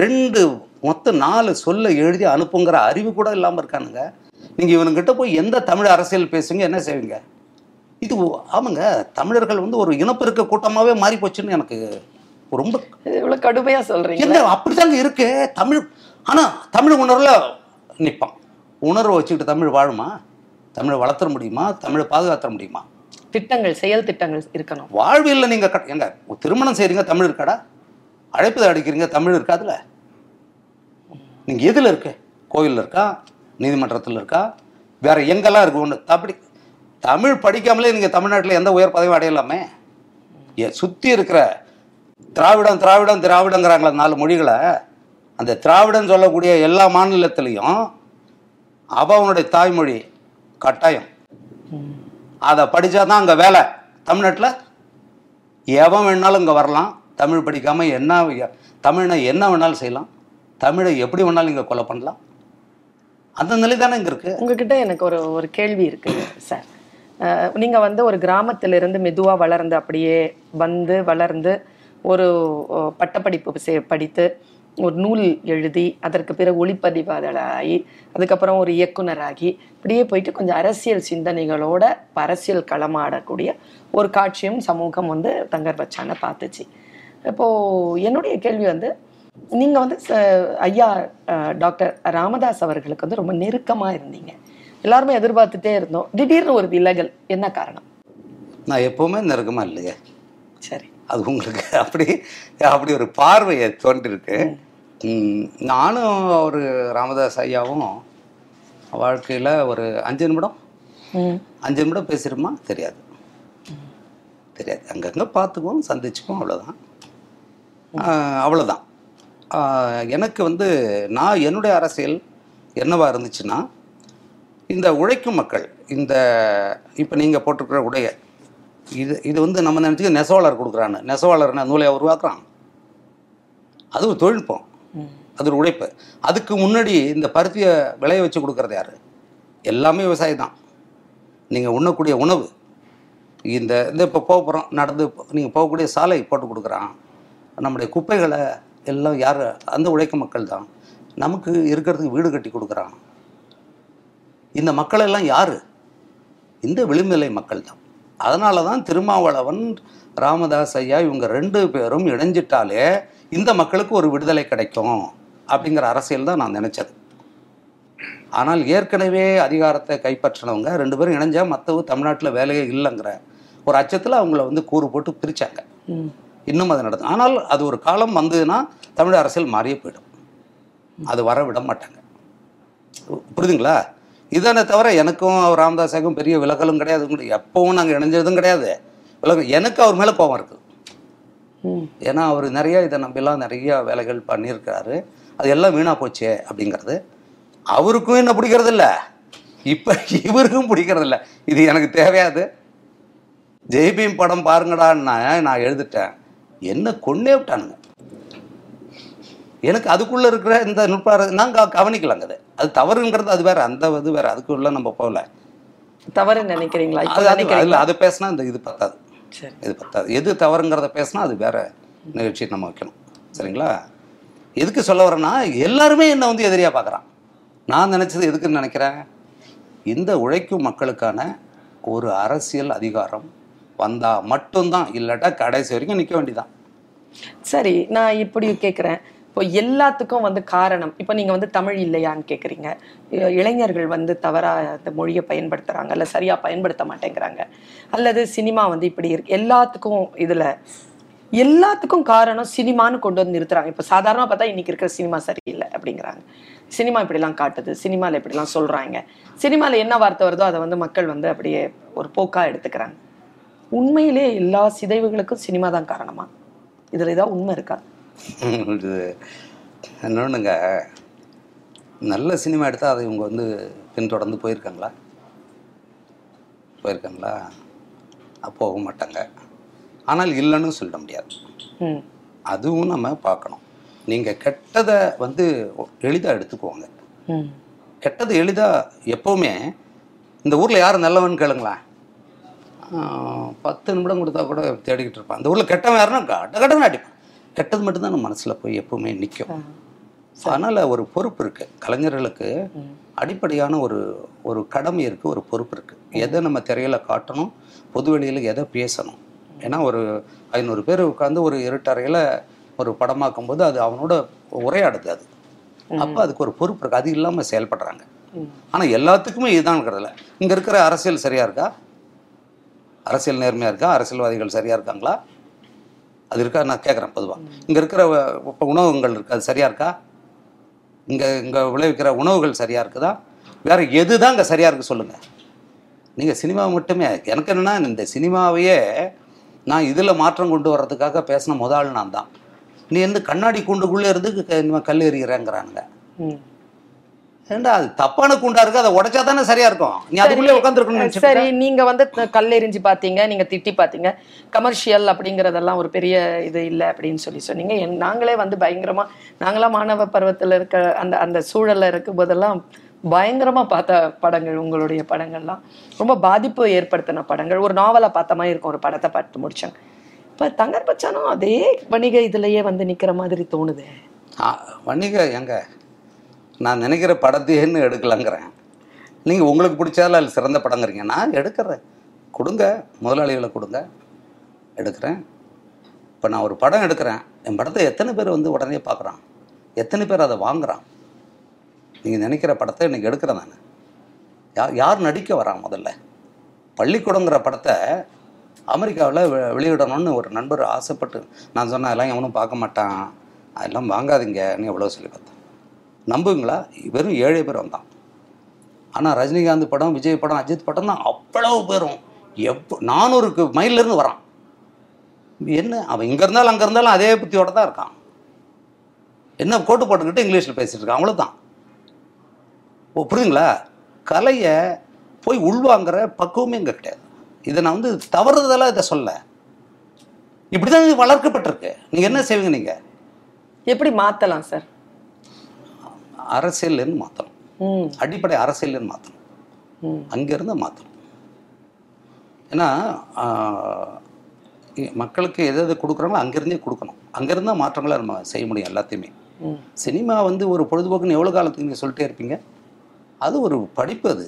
ரெண்டு மொத்தம் நாலு சொல்ல எழுதி அனுப்புங்கிற அறிவு கூட இல்லாமல் இருக்கானுங்க. நீங்கள் இவனுங்கிட்ட போய் எந்த தமிழ் அரசியல் பேசுவீங்க, என்ன செய்வீங்க? இது ஆமாங்க, தமிழர்கள் வந்து ஒரு இனப்பெருக்க கூட்டமாகவே மாறி போச்சுன்னு எனக்கு ரொம்ப இவ்வளோ கடுமையாக சொல்கிறேன். என்ன அப்படிதாங்க இருக்கு தமிழ். ஆனால் தமிழ் உணர்வில் நிற்பான், உணர்வை வச்சுக்கிட்டு தமிழ் வாழுமா? தமிழை வளர்த்துற முடியுமா? தமிழை பாதுகாத்துற முடியுமா? திட்டங்கள், செயல் திட்டங்கள் இருக்கணும். வாழ்வியல் நீங்கள் கட் எங்க திருமணம் செய்கிறீங்க, தமிழ் இருக்காடா? அழைப்புதல் அடிக்கிறீங்க, தமிழ் இருக்காதுல்ல? நீங்கள் எதில் இருக்கு? கோயிலில் இருக்கா? நீதிமன்றத்தில் இருக்கா? வேற எங்கெல்லாம் இருக்கு? ஒன்று அப்படி தமிழ் படிக்காமலே நீங்கள் தமிழ்நாட்டில் எந்த உயர் பதவியும் அடையலாமே. சுற்றி இருக்கிற திராவிடம் திராவிடம் திராவிடங்கிறாங்களே நாலு மொழிகளை, அந்த திராவிடம் சொல்லக்கூடிய எல்லா மாநிலத்திலையும் அவனுடைய தாய்மொழி கட்டாயம், அதை படித்தாதான் அங்கே வேலை. தமிழ்நாட்டில் எவன் வேணாலும் இங்கே வரலாம், தமிழ் படிக்காமல் என்ன தமிழை என்ன வேணாலும் செய்யலாம், தமிழை எப்படி வேணாலும் இங்கே கொலை பண்ணலாம். அந்த நிலை தானே இங்கே இருக்குது. உங்ககிட்ட எனக்கு ஒரு ஒரு கேள்வி இருக்குது சார். நீங்கள் வந்து ஒரு கிராமத்திலிருந்து மெதுவாக வளர்ந்து அப்படியே வந்து வளர்ந்து ஒரு பட்டப்படிப்பு செய் படித்து ஒரு நூல் எழுதி அதற்கு பிறகு ஒளிப்பதிவாளராகி அதுக்கப்புறம் ஒரு இயக்குனராகி இப்படியே போயிட்டு கொஞ்சம் அரசியல் சிந்தனைகளோட அரசியல் களமாடக்கூடிய ஒரு காட்சியும் சமூகம் வந்து தங்கர் பச்சானை பார்த்துச்சு. இப்போது என்னுடைய கேள்வி வந்து, நீங்கள் வந்து ஐயா டாக்டர் ராமதாஸ் அவர்களுக்கு வந்து ரொம்ப நெருக்கமாக இருந்தீங்க, எல்லாருமே எதிர்பார்த்துட்டே இருந்தோம், திடீர்னு ஒரு விலகல், என்ன காரணம்? நான் எப்போவுமே நெருக்கமாக இல்லையே. சரி, அது உங்களுக்கு அப்படி அப்படி ஒரு பார்வையை தோன்றிருக்கு. நானும் ஒரு ராமதாஸ் ஐயாவும் வாழ்க்கையில் ஒரு அஞ்சு நிமிடம் அஞ்சு நிமிடம் பேசிடுமா தெரியாது தெரியாது அங்கங்கே பார்த்துக்குவோம், சந்திச்சுக்குவோம், அவ்வளோதான் அவ்வளோதான் எனக்கு வந்து நான் என்னுடைய அரசியல் என்னவா இருந்துச்சுன்னா, இந்த உழைக்கும் மக்கள், இந்த இப்போ நீங்கள் போட்டிருக்கிற உடைய இது இது வந்து நம்ம நினச்சிக்க நெசவாளர் கொடுக்குறான்னு, நெசவாளர்னா நூலையாக உருவாக்குறான், அது ஒரு தொழில்நுட்பம், அது ஒரு உழைப்பு. அதுக்கு முன்னாடி இந்த பருத்தியை விளைய வச்சு கொடுக்குறது யார்? எல்லாமே விவசாயி தான். நீங்கள் உண்ணக்கூடிய உணவு, இந்த இந்த இப்போ போக போகிறோம் நடந்து நீங்கள் போகக்கூடிய சாலை போட்டு கொடுக்குறான், நம்முடைய குப்பைகளை எல்லாம் யார்? அந்த உழைக்கும் மக்கள் தான். நமக்கு இருக்கிறதுக்கு வீடு கட்டி கொடுக்குறான். இந்த மக்களெல்லாம் யார்? இந்த விளிம்புநிலை மக்கள் தான். அதனால தான் திருமாவளவன், ராமதாஸ் ஐயா இவங்க ரெண்டு பேரும் இணைஞ்சிட்டாலே இந்த மக்களுக்கு ஒரு விடுதலை கிடைக்கும் அப்படிங்கிற அரசியல் தான் நான் நினச்சது. ஆனால் ஏற்கனவே அதிகாரத்தை கைப்பற்றினவங்க ரெண்டு பேரும் இணைஞ்சால் மற்றவு தமிழ்நாட்டில் வேலையே இல்லைங்கிற ஒரு அச்சத்தில் அவங்கள வந்து கூறு போட்டு பிரித்தாங்க. இன்னும் அது நடக்கும். ஆனால் அது ஒரு காலம் வந்ததுன்னா தமிழ் அரசியல் மாறியே போயிடும், அது வர விட மாட்டாங்க. புரியுதுங்களா? இதனை தவிர எனக்கும் அவர் ராமதாஸுக்கும் பெரிய விலகலும் கிடையாது, எப்பவும் நாங்கள் இணைஞ்சதும் கிடையாது. விலகல் எனக்கு அவர் மேலே கோபம் இருக்குது. ஏன்னா அவர் நிறையா இதை நம்பிலாம் நிறையா வேலைகள் பண்ணியிருக்காரு, அது எல்லாம் வீணாக போச்சே அப்படிங்கிறது. அவருக்கும் என்ன பிடிக்கிறது இல்லை, இப்போ இவருக்கும் பிடிக்கிறது இல்லை. இது எனக்கு தேவையாது. ஜெய் பீம் படம் பாருங்கடான்னா நான் எழுதிட்டேன், என்ன கொண்டே விட்டானுங்க. எனக்கு அதுக்குள்ளே இருக்கிற இந்த நுட்பம் நான் கவனிக்கலாங்க. அது அது தவறுங்கிறது அது வேறு, அந்த இது வேறு, அதுக்குள்ளே நம்ம போகல. தவறு நினைக்கிறீங்களா? அது அதில் அது பேசினா இந்த இது பத்தாது, இது பத்தாது. எது தவறுங்கிறத பேசினா அது வேறு நிகழ்ச்சி நம்ம வைக்கணும். சரிங்களா? எதுக்கு சொல்ல வரேன்னா, எல்லாருமே என்னை வந்து எதிரியாக பார்க்குறான். நான் நினச்சது எதுக்குன்னு நினைக்கிறேன், இந்த உழைக்கும் மக்களுக்கான ஒரு அரசியல் அதிகாரம் வந்தால் மட்டும்தான், இல்லாட்டா கடைசி வரைக்கும் நிற்க வேண்டிதான். சரி, நான் இப்படி கேட்குறேன், இப்போ எல்லாத்துக்கும் வந்து காரணம், இப்போ நீங்கள் வந்து தமிழ் இல்லையான்னு கேட்குறீங்க, இளைஞர்கள் வந்து தவறாக அந்த மொழியை பயன்படுத்துகிறாங்க, இல்லை சரியாக பயன்படுத்த மாட்டேங்கிறாங்க, அல்லது சினிமா வந்து இப்படி இருக்கு, எல்லாத்துக்கும் இதில் எல்லாத்துக்கும் காரணம் சினிமான்னு கொண்டு வந்து நிறுத்துறாங்க. இப்போ சாதாரணமாக பார்த்தா இன்றைக்கி இருக்கிற சினிமா சரியில்லை அப்படிங்கிறாங்க, சினிமா இப்படிலாம் காட்டுது, சினிமாவில் இப்படிலாம் சொல்கிறாங்க, சினிமாவில் என்ன வார்த்தை வருதோ அதை வந்து மக்கள் வந்து அப்படியே ஒரு போக்காக எடுத்துக்கிறாங்க. உண்மையிலே எல்லா சிதைவுகளுக்கும் சினிமா தான் காரணமா? இதில் ஏதாவது உண்மை இருக்கா? இன்னொன்றுங்க, நல்ல சினிமா எடுத்தால் அதை இவங்க வந்து பின்தொடர்ந்து போயிருக்காங்களா போயிருக்காங்களா போக மாட்டாங்க. ஆனால் இல்லைன்னு சொல்ல முடியாது, அதுவும் நம்ம பார்க்கணும். நீங்கள் கெட்டதை வந்து எளிதாக எடுத்துக்குவாங்க, கெட்டது எளிதாக. எப்போவுமே இந்த ஊரில் யார் நல்லவன்னு கேளுங்களேன், பத்து நிமிடம் கொடுத்தா கூட தேடிக்கிட்டு இருப்பான். அந்த ஊரில் கெட்டவன் யாருன்னா கட்ட கட்டன்னு அடிப்பான். கெட்டது மட்டும்தான் நம்ம மனசில் போய் எப்போவுமே நிற்கும். அதனால் ஒரு பொறுப்பு இருக்குது கலைஞர்களுக்கு, அடிப்படையான ஒரு ஒரு கடமை இருக்குது, ஒரு பொறுப்பு இருக்குது. எதை நம்ம திரையில் காட்டணும், பொதுவெளியில் எதை பேசணும். ஏன்னா ஒரு ஐநூறு பேர் உட்காந்து ஒரு இருட்டறையில் ஒரு படமாக்கும் போது அது அவனோட உரையாடுது, அது அப்போ அதுக்கு ஒரு பொறுப்பு இருக்குது, அது இல்லாமல் செயல்படுறாங்க. ஆனால் எல்லாத்துக்குமே இதுதான் இருக்கிறதில்ல. இங்கே இருக்கிற அரசியல் சரியாக இருக்கா? அரசியல் நேர்மையாக இருக்கா? அரசியல்வாதிகள் சரியாக இருக்காங்களா? அது இருக்கா? நான் கேட்குறேன் பொதுவாக. இங்கே இருக்கிற இப்போ உணவுகள் இருக்குது, அது சரியாக இருக்கா? இங்கே இங்கே விளைவிக்கிற உணவுகள் சரியாக இருக்குதா? வேறு எது தான் இங்கே சரியாக இருக்குது சொல்லுங்கள். நீங்கள் சினிமா மட்டுமே எனக்கு என்னென்னா, இந்த சினிமாவையே நான் இதில் மாற்றம் கொண்டு வர்றதுக்காக பேசின முதல் நான் தான். நீ வந்து கண்ணாடி கூண்டுக்குள்ளே இருந்து கல் எறிகிறேங்கிறானுங்க. ஏண்டா அது தப்பான குண்டா இருக்கு, அதை உடைச்சா தானே சரியா இருக்கும், நீ அதுக்குள்ளே உட்காந்துருக்கணும். சரி, நீங்க வந்து கல்லெறிஞ்சு பாத்தீங்க, நீங்க திட்டி பாத்தீங்க, கமர்ஷியல் அப்படிங்கறதெல்லாம் ஒரு பெரிய இது இல்லை அப்படின்னு சொல்லி சொன்னீங்க. நாங்களே வந்து பயங்கரமா, நாங்களாம் மாணவ பருவத்துல இருக்க அந்த அந்த சூழல்ல இருக்கும் போதெல்லாம் பயங்கரமா பார்த்த படங்கள் உங்களுடைய படங்கள்லாம் ரொம்ப பாதிப்பு ஏற்படுத்தின படங்கள். ஒரு நாவலா பார்த்த மாதிரி இருக்கும், ஒரு படத்தை பார்த்து முடிச்சாங்க. இப்ப தங்கர் பச்சானும் அதே வணிக இதுலயே வந்து நிக்கிற மாதிரி தோணுது. வணிக எங்க நான் நினைக்கிற படத்தையேன்னு எடுக்கலாங்கிறேன். நீங்கள் உங்களுக்கு பிடிச்சாலும் அதில் சிறந்த படங்கிறீங்க, நான் எடுக்கிறேன், கொடுங்க, முதலாளிகளை கொடுங்க, எடுக்கிறேன். இப்போ நான் ஒரு படம் எடுக்கிறேன், என் படத்தை எத்தனை பேர் வந்து உடனே பார்க்குறான், எத்தனை பேர் அதை வாங்குகிறான்? நீங்கள் நினைக்கிற படத்தை இன்றைக்கி எடுக்கிறேன் நான். யார் யார் நடிக்க வரான்? முதல்ல பள்ளிக்கூடங்கிற படத்தை அமெரிக்காவில் வெளியிடணும்னு ஒரு நண்பர் ஆசைப்பட்டு நான் சொன்னேன், அதெல்லாம் எவனும் பார்க்க மாட்டான், அதெல்லாம் வாங்காதீங்க, நீ எவ்வளோ சொல்லி பார்த்தேன். நம்புங்களா, வெறும் ஏழே பேர் வந்தான். ஆனால் ரஜினிகாந்த் படம், விஜய் படம், அஜித் படம் தான் அவ்வளவு பேரும், எப்போ நானூறுக்கு மைல்லேருந்து வரான். என்ன அவன் இங்கே இருந்தாலும் அங்கே இருந்தாலும் அதே புத்தியோடு தான் இருக்கான், என்ன கோட்டு போட்டுக்கிட்டு இங்கிலீஷில் பேசிகிட்டு இருக்கான், அவ்வளோதான். ஓ, புரியுதுங்களா? கலையை போய் உள்வாங்கிற பக்குவமே இங்கே கிடையாது. இதை நான் வந்து தவறுதலாக இதை சொல்ல, இப்படி தான் இது வளர்க்கப்பட்டிருக்கு. நீங்கள் என்ன செய்வீங்க? நீங்கள் எப்படி மாற்றலாம் சார்? அரசியல்னு மாற்றணும், அடிப்படை அரசியல்னு மாற்றணும், அங்கேருந்து மாற்றணும். ஏன்னா மக்களுக்கு எது எது கொடுக்குறாங்களோ அங்கேருந்தே கொடுக்கணும், அங்கேருந்தா மாற்றங்களை நம்ம செய்ய முடியும் எல்லாத்தையுமே. சினிமா வந்து ஒரு பொழுதுபோக்குன்னு எவ்வளோ காலத்துக்கு நீங்கள் சொல்லிட்டே இருப்பீங்க? அது ஒரு படிப்பு, அது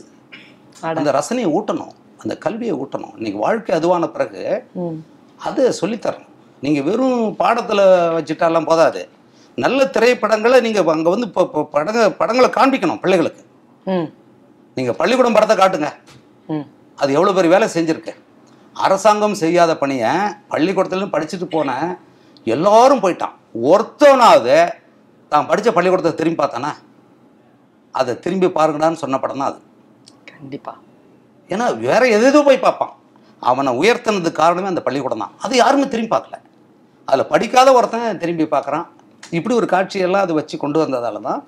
அந்த ரசனையை ஊட்டணும், அந்த கல்வியை ஊட்டணும். இன்றைக்கி வாழ்க்கை அதுவான பிறகு அதை சொல்லித்தரணும். நீங்கள் வெறும் பாடத்தில் வச்சுட்டாலாம் போதாது, நல்ல திரைப்படங்களை நீங்கள் அங்கே வந்து இப்போ படங்க படங்களை காண்பிக்கணும் பிள்ளைகளுக்கு. நீங்கள் பள்ளிக்கூடம் படத்தை காட்டுங்க, அது எவ்வளோ பெரிய வேலை செஞ்சுருக்கு. அரசாங்கம் செய்யாத பணியை பள்ளிக்கூடத்துலேருந்து படிச்சுட்டு போன எல்லாரும் போயிட்டான். ஒருத்தவனாவது தான் படித்த பள்ளிக்கூடத்தை திரும்பி பார்த்தானா? அதை திரும்பி பாருங்கடான்னு சொன்ன படம் தான் அது. கண்டிப்பாக, ஏன்னா வேற எதுவும் போய் பார்ப்பான். அவனை உயர்த்தினது காரணமே அந்த பள்ளிக்கூடம் தான். அது யாருமே திரும்பி பார்க்கல, அதில் படிக்காத ஒருத்தன் திரும்பி பார்க்குறான். இப்படி ஒரு காட்சியெல்லாம் அது வச்சு கொண்டு வந்ததால தான்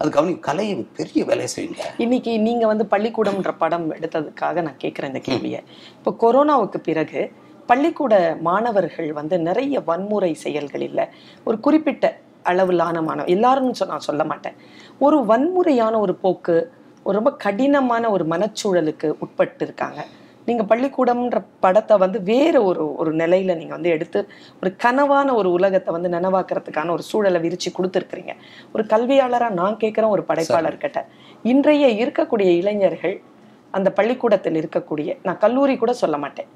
அது கவனி கலை பெரிய வேலையை செய்யுங்க. இன்னைக்கு நீங்கள் வந்து பள்ளிக்கூடம்ன்ற படம் எடுத்ததுக்காக நான் கேட்குறேன் இந்த கேள்வியை. இப்போ கொரோனாவுக்கு பிறகு பள்ளிக்கூட மாணவர்கள் வந்து நிறைய வன்முறை செயல்கள் இல்லை, ஒரு குறிப்பிட்ட அளவிலான மாணவர், எல்லாரும்னு சொ நான் சொல்ல மாட்டேன், ஒரு வன்முறையான ஒரு போக்கு, ஒரு ரொம்ப கடினமான ஒரு மனச்சூழலுக்கு உட்பட்டு இருக்காங்க. நீங்கள் பள்ளிக்கூடம்ன்ற படத்தை வந்து வேறு ஒரு ஒரு நிலையில் நீங்கள் வந்து எடுத்து ஒரு கனவான ஒரு உலகத்தை வந்து நனவாக்குறதுக்கான ஒரு சூழலை விரித்து கொடுத்துருக்குறீங்க. ஒரு கல்வியாளராக நான் கேட்குறேன், ஒரு படைப்பாளர் கிட்ட, இன்றைய இருக்கக்கூடிய இளைஞர்கள் அந்த பள்ளிக்கூடத்தில் இருக்கக்கூடிய, நான் கல்லூரி கூட சொல்ல மாட்டேன்,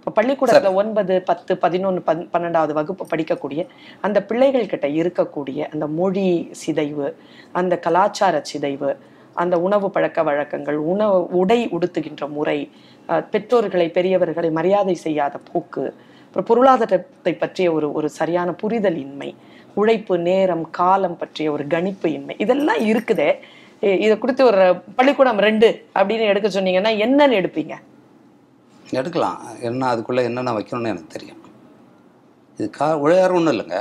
இப்போ பள்ளிக்கூடத்தில் ஒன்பது பத்து பதினொன்று பன் பன்னெண்டாவது வகுப்பு படிக்கக்கூடிய அந்த பிள்ளைகள்கிட்ட இருக்கக்கூடிய அந்த மொழி சிதைவு, அந்த கலாச்சார சிதைவு, அந்த உணவு பழக்க வழக்கங்கள், உணவு உடை உடுத்துகின்ற முறை, பெற்றோர்களை பெரியவர்களை மரியாதை செய்யாத போக்கு, அப்புறம் பொருளாதாரத்தை பற்றிய ஒரு ஒரு சரியான புரிதல் இன்மை, உழைப்பு நேரம் காலம் பற்றிய ஒரு கணிப்பு இன்மை, இதெல்லாம் இருக்குதே. இதை குறித்து ஒரு பள்ளிக்கூடம் ரெண்டு அப்படின்னு எடுக்க சொன்னீங்கன்னா என்னன்னு எடுப்பீங்க? எடுக்கலாம், என்ன அதுக்குள்ளே என்னென்ன வைக்கணும்னு எனக்கு தெரியும். இது கா உழையாரு ஒன்றும் இல்லைங்க.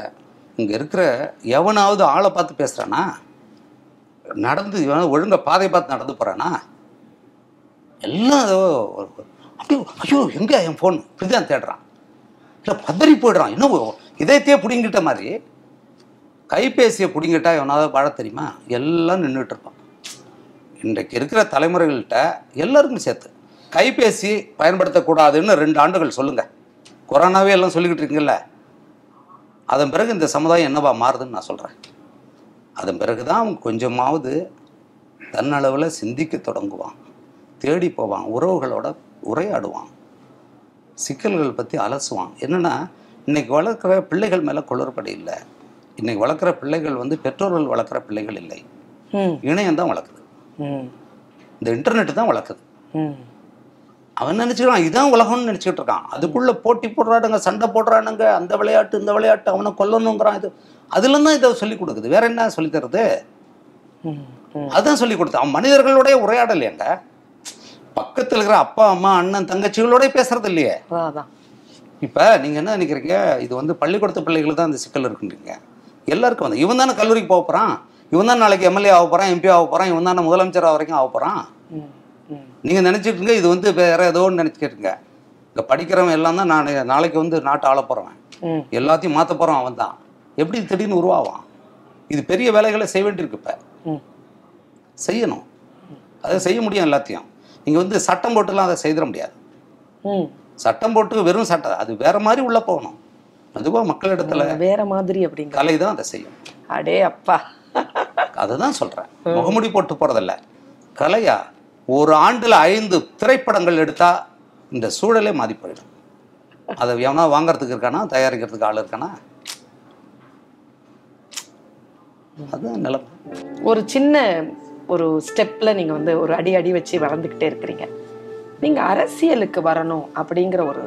இங்கே இருக்கிற எவனாவது ஆளை பார்த்து பேசுகிறானா? நடந்து ஒழுங்காக பாதை பார்த்து நடந்து போகிறானா? எல்லாம் ஏதோ அப்படியே ஐயோ எங்கே என் ஃபோன் இப்படிதான் தேடுறான், இல்லை பதறி போய்ட்றான், இன்னும் இதயத்தையே பிடிங்கிட்ட மாதிரி. கைபேசியை பிடிங்கிட்டா எவனாவது வாழ தெரியுமா? எல்லாம் நின்றுட்டு இருப்பான். இன்றைக்கு இருக்கிற தலைமுறைகள்கிட்ட எல்லாருக்கும் சேர்த்து கைபேசி பயன்படுத்தக்கூடாதுன்னு ரெண்டு ஆண்டுகள் சொல்லுங்கள். கொரோனாவே எல்லாம் சொல்லிக்கிட்டு இருக்கீங்கல்ல, அதன் பிறகு இந்த சமுதாயம் என்னவா மாறுதுன்னு நான் சொல்கிறேன். அதன் பிறகு தான் அவன் கொஞ்சமாவது தன்னளவில் சிந்திக்க தொடங்குவான், தேடி போவான், உறவுகளோட உரையாடுவான், சிக்கல்கள் பற்றி அலசுவான். என்னென்னா இன்றைக்கி வளர்க்குற பிள்ளைகள் மேலே குளறுபடி இல்லை. இன்றைக்கி வளர்க்குற பிள்ளைகள் வந்து பெற்றோர்கள் வளர்க்குற பிள்ளைகள் இல்லை, இணையம்தான் வளர்க்குது, இந்த இன்டர்நெட்டு தான் வளர்க்குது. அவன் நினச்சிக்கிறான் இதுதான் உலகம்னு நினச்சிக்கிட்டு இருக்கான். அதுக்குள்ளே போட்டி போடுறானுங்க, சண்டை போடுறானுங்க, அந்த விளையாட்டு இந்த விளையாட்டு, அவனை கொல்லணுங்கிறான். இது அதுலேருந்து தான் இதை சொல்லிக் கொடுக்குது, வேற என்ன சொல்லித்தருது? அதுதான் சொல்லிக் கொடுத்து அவன் மனிதர்களோடைய உரையாடல் எங்க பக்கத்தில் இருக்கிற அப்பா அம்மா அண்ணன் தங்கச்சிகளோடய பேசுறது இல்லையே. இப்போ நீங்கள் என்ன நினைக்கிறீங்க, இது வந்து பள்ளிக்கூடத்து பிள்ளைகளுக்கு தான் அந்த சிக்கல் இருக்குன்றீங்க. எல்லாருக்கும் வந்து இவன் தானே கல்லூரிக்கு போக போகிறான், இவன் தான் நாளைக்கு எம்எல்ஏ ஆக போகிறான், எம்பி ஆக போகிறான், இவன் தான் முதலமைச்சர் வரைக்கும் ஆக போகிறான். நீங்கள் நினச்சிட்டுருங்க இது வந்து வேறு ஏதோ ஒன்று நினச்சிக்கிட்டுருங்க. இங்கே படிக்கிறவன் எல்லாம் தான் நான் நாளைக்கு வந்து நாட்டை ஆள போகிறவன், எல்லாத்தையும் மாற்ற போகிறான் அவன் தான். எப்படி திடீர்னு உருவாவான்? இது பெரிய வேலைகளை செய்ய வேண்டியிருக்கு. இப்போ செய்யணும், அதை செய்ய முடியும் எல்லாத்தையும். நீங்கள் வந்து சட்டம் போட்டுலாம் அதை செய்திட முடியாது. சட்டம் போட்டு வெறும் சட்டம், அது வேற மாதிரி உள்ளே போகணும். அதுவா மக்களிடத்துல வேற மாதிரி அப்படிங்கிற கலை தான் அதை செய்யும். அடே அப்பா, அதுதான் சொல்கிறேன். முகமுடி போட்டு போகிறதில்ல, கலையா. ஒரு ஆண்டில் ஐந்து திரைப்படங்கள் எடுத்தால் இந்த சூழலே மாறி போயிடும். அதை எவனா வாங்கிறதுக்கு இருக்கானா? தயாரிக்கிறதுக்கு ஆள் இருக்கானா? அதுதான் நிலமை. ஒரு சின்ன ஒரு ஸ்டெப்பில் நீங்கள் வந்து ஒரு அடி அடி வச்சு வளர்ந்துக்கிட்டே இருக்கிறீங்க. நீங்கள் அரசியலுக்கு வரணும் அப்படிங்கிற ஒரு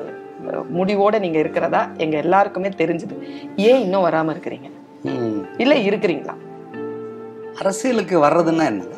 முடிவோடு நீங்கள் இருக்கிறதா எங்கள் எல்லாருக்குமே தெரிஞ்சுது. ஏன் இன்னும் வராமல் இருக்கிறீங்க? இல்லை இருக்கிறீங்களா? அரசியலுக்கு வர்றதுன்னா என்னங்க?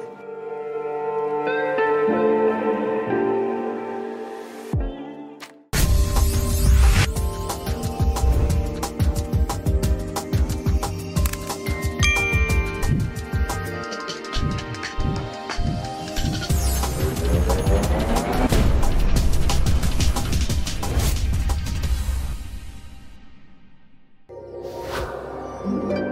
Thank you.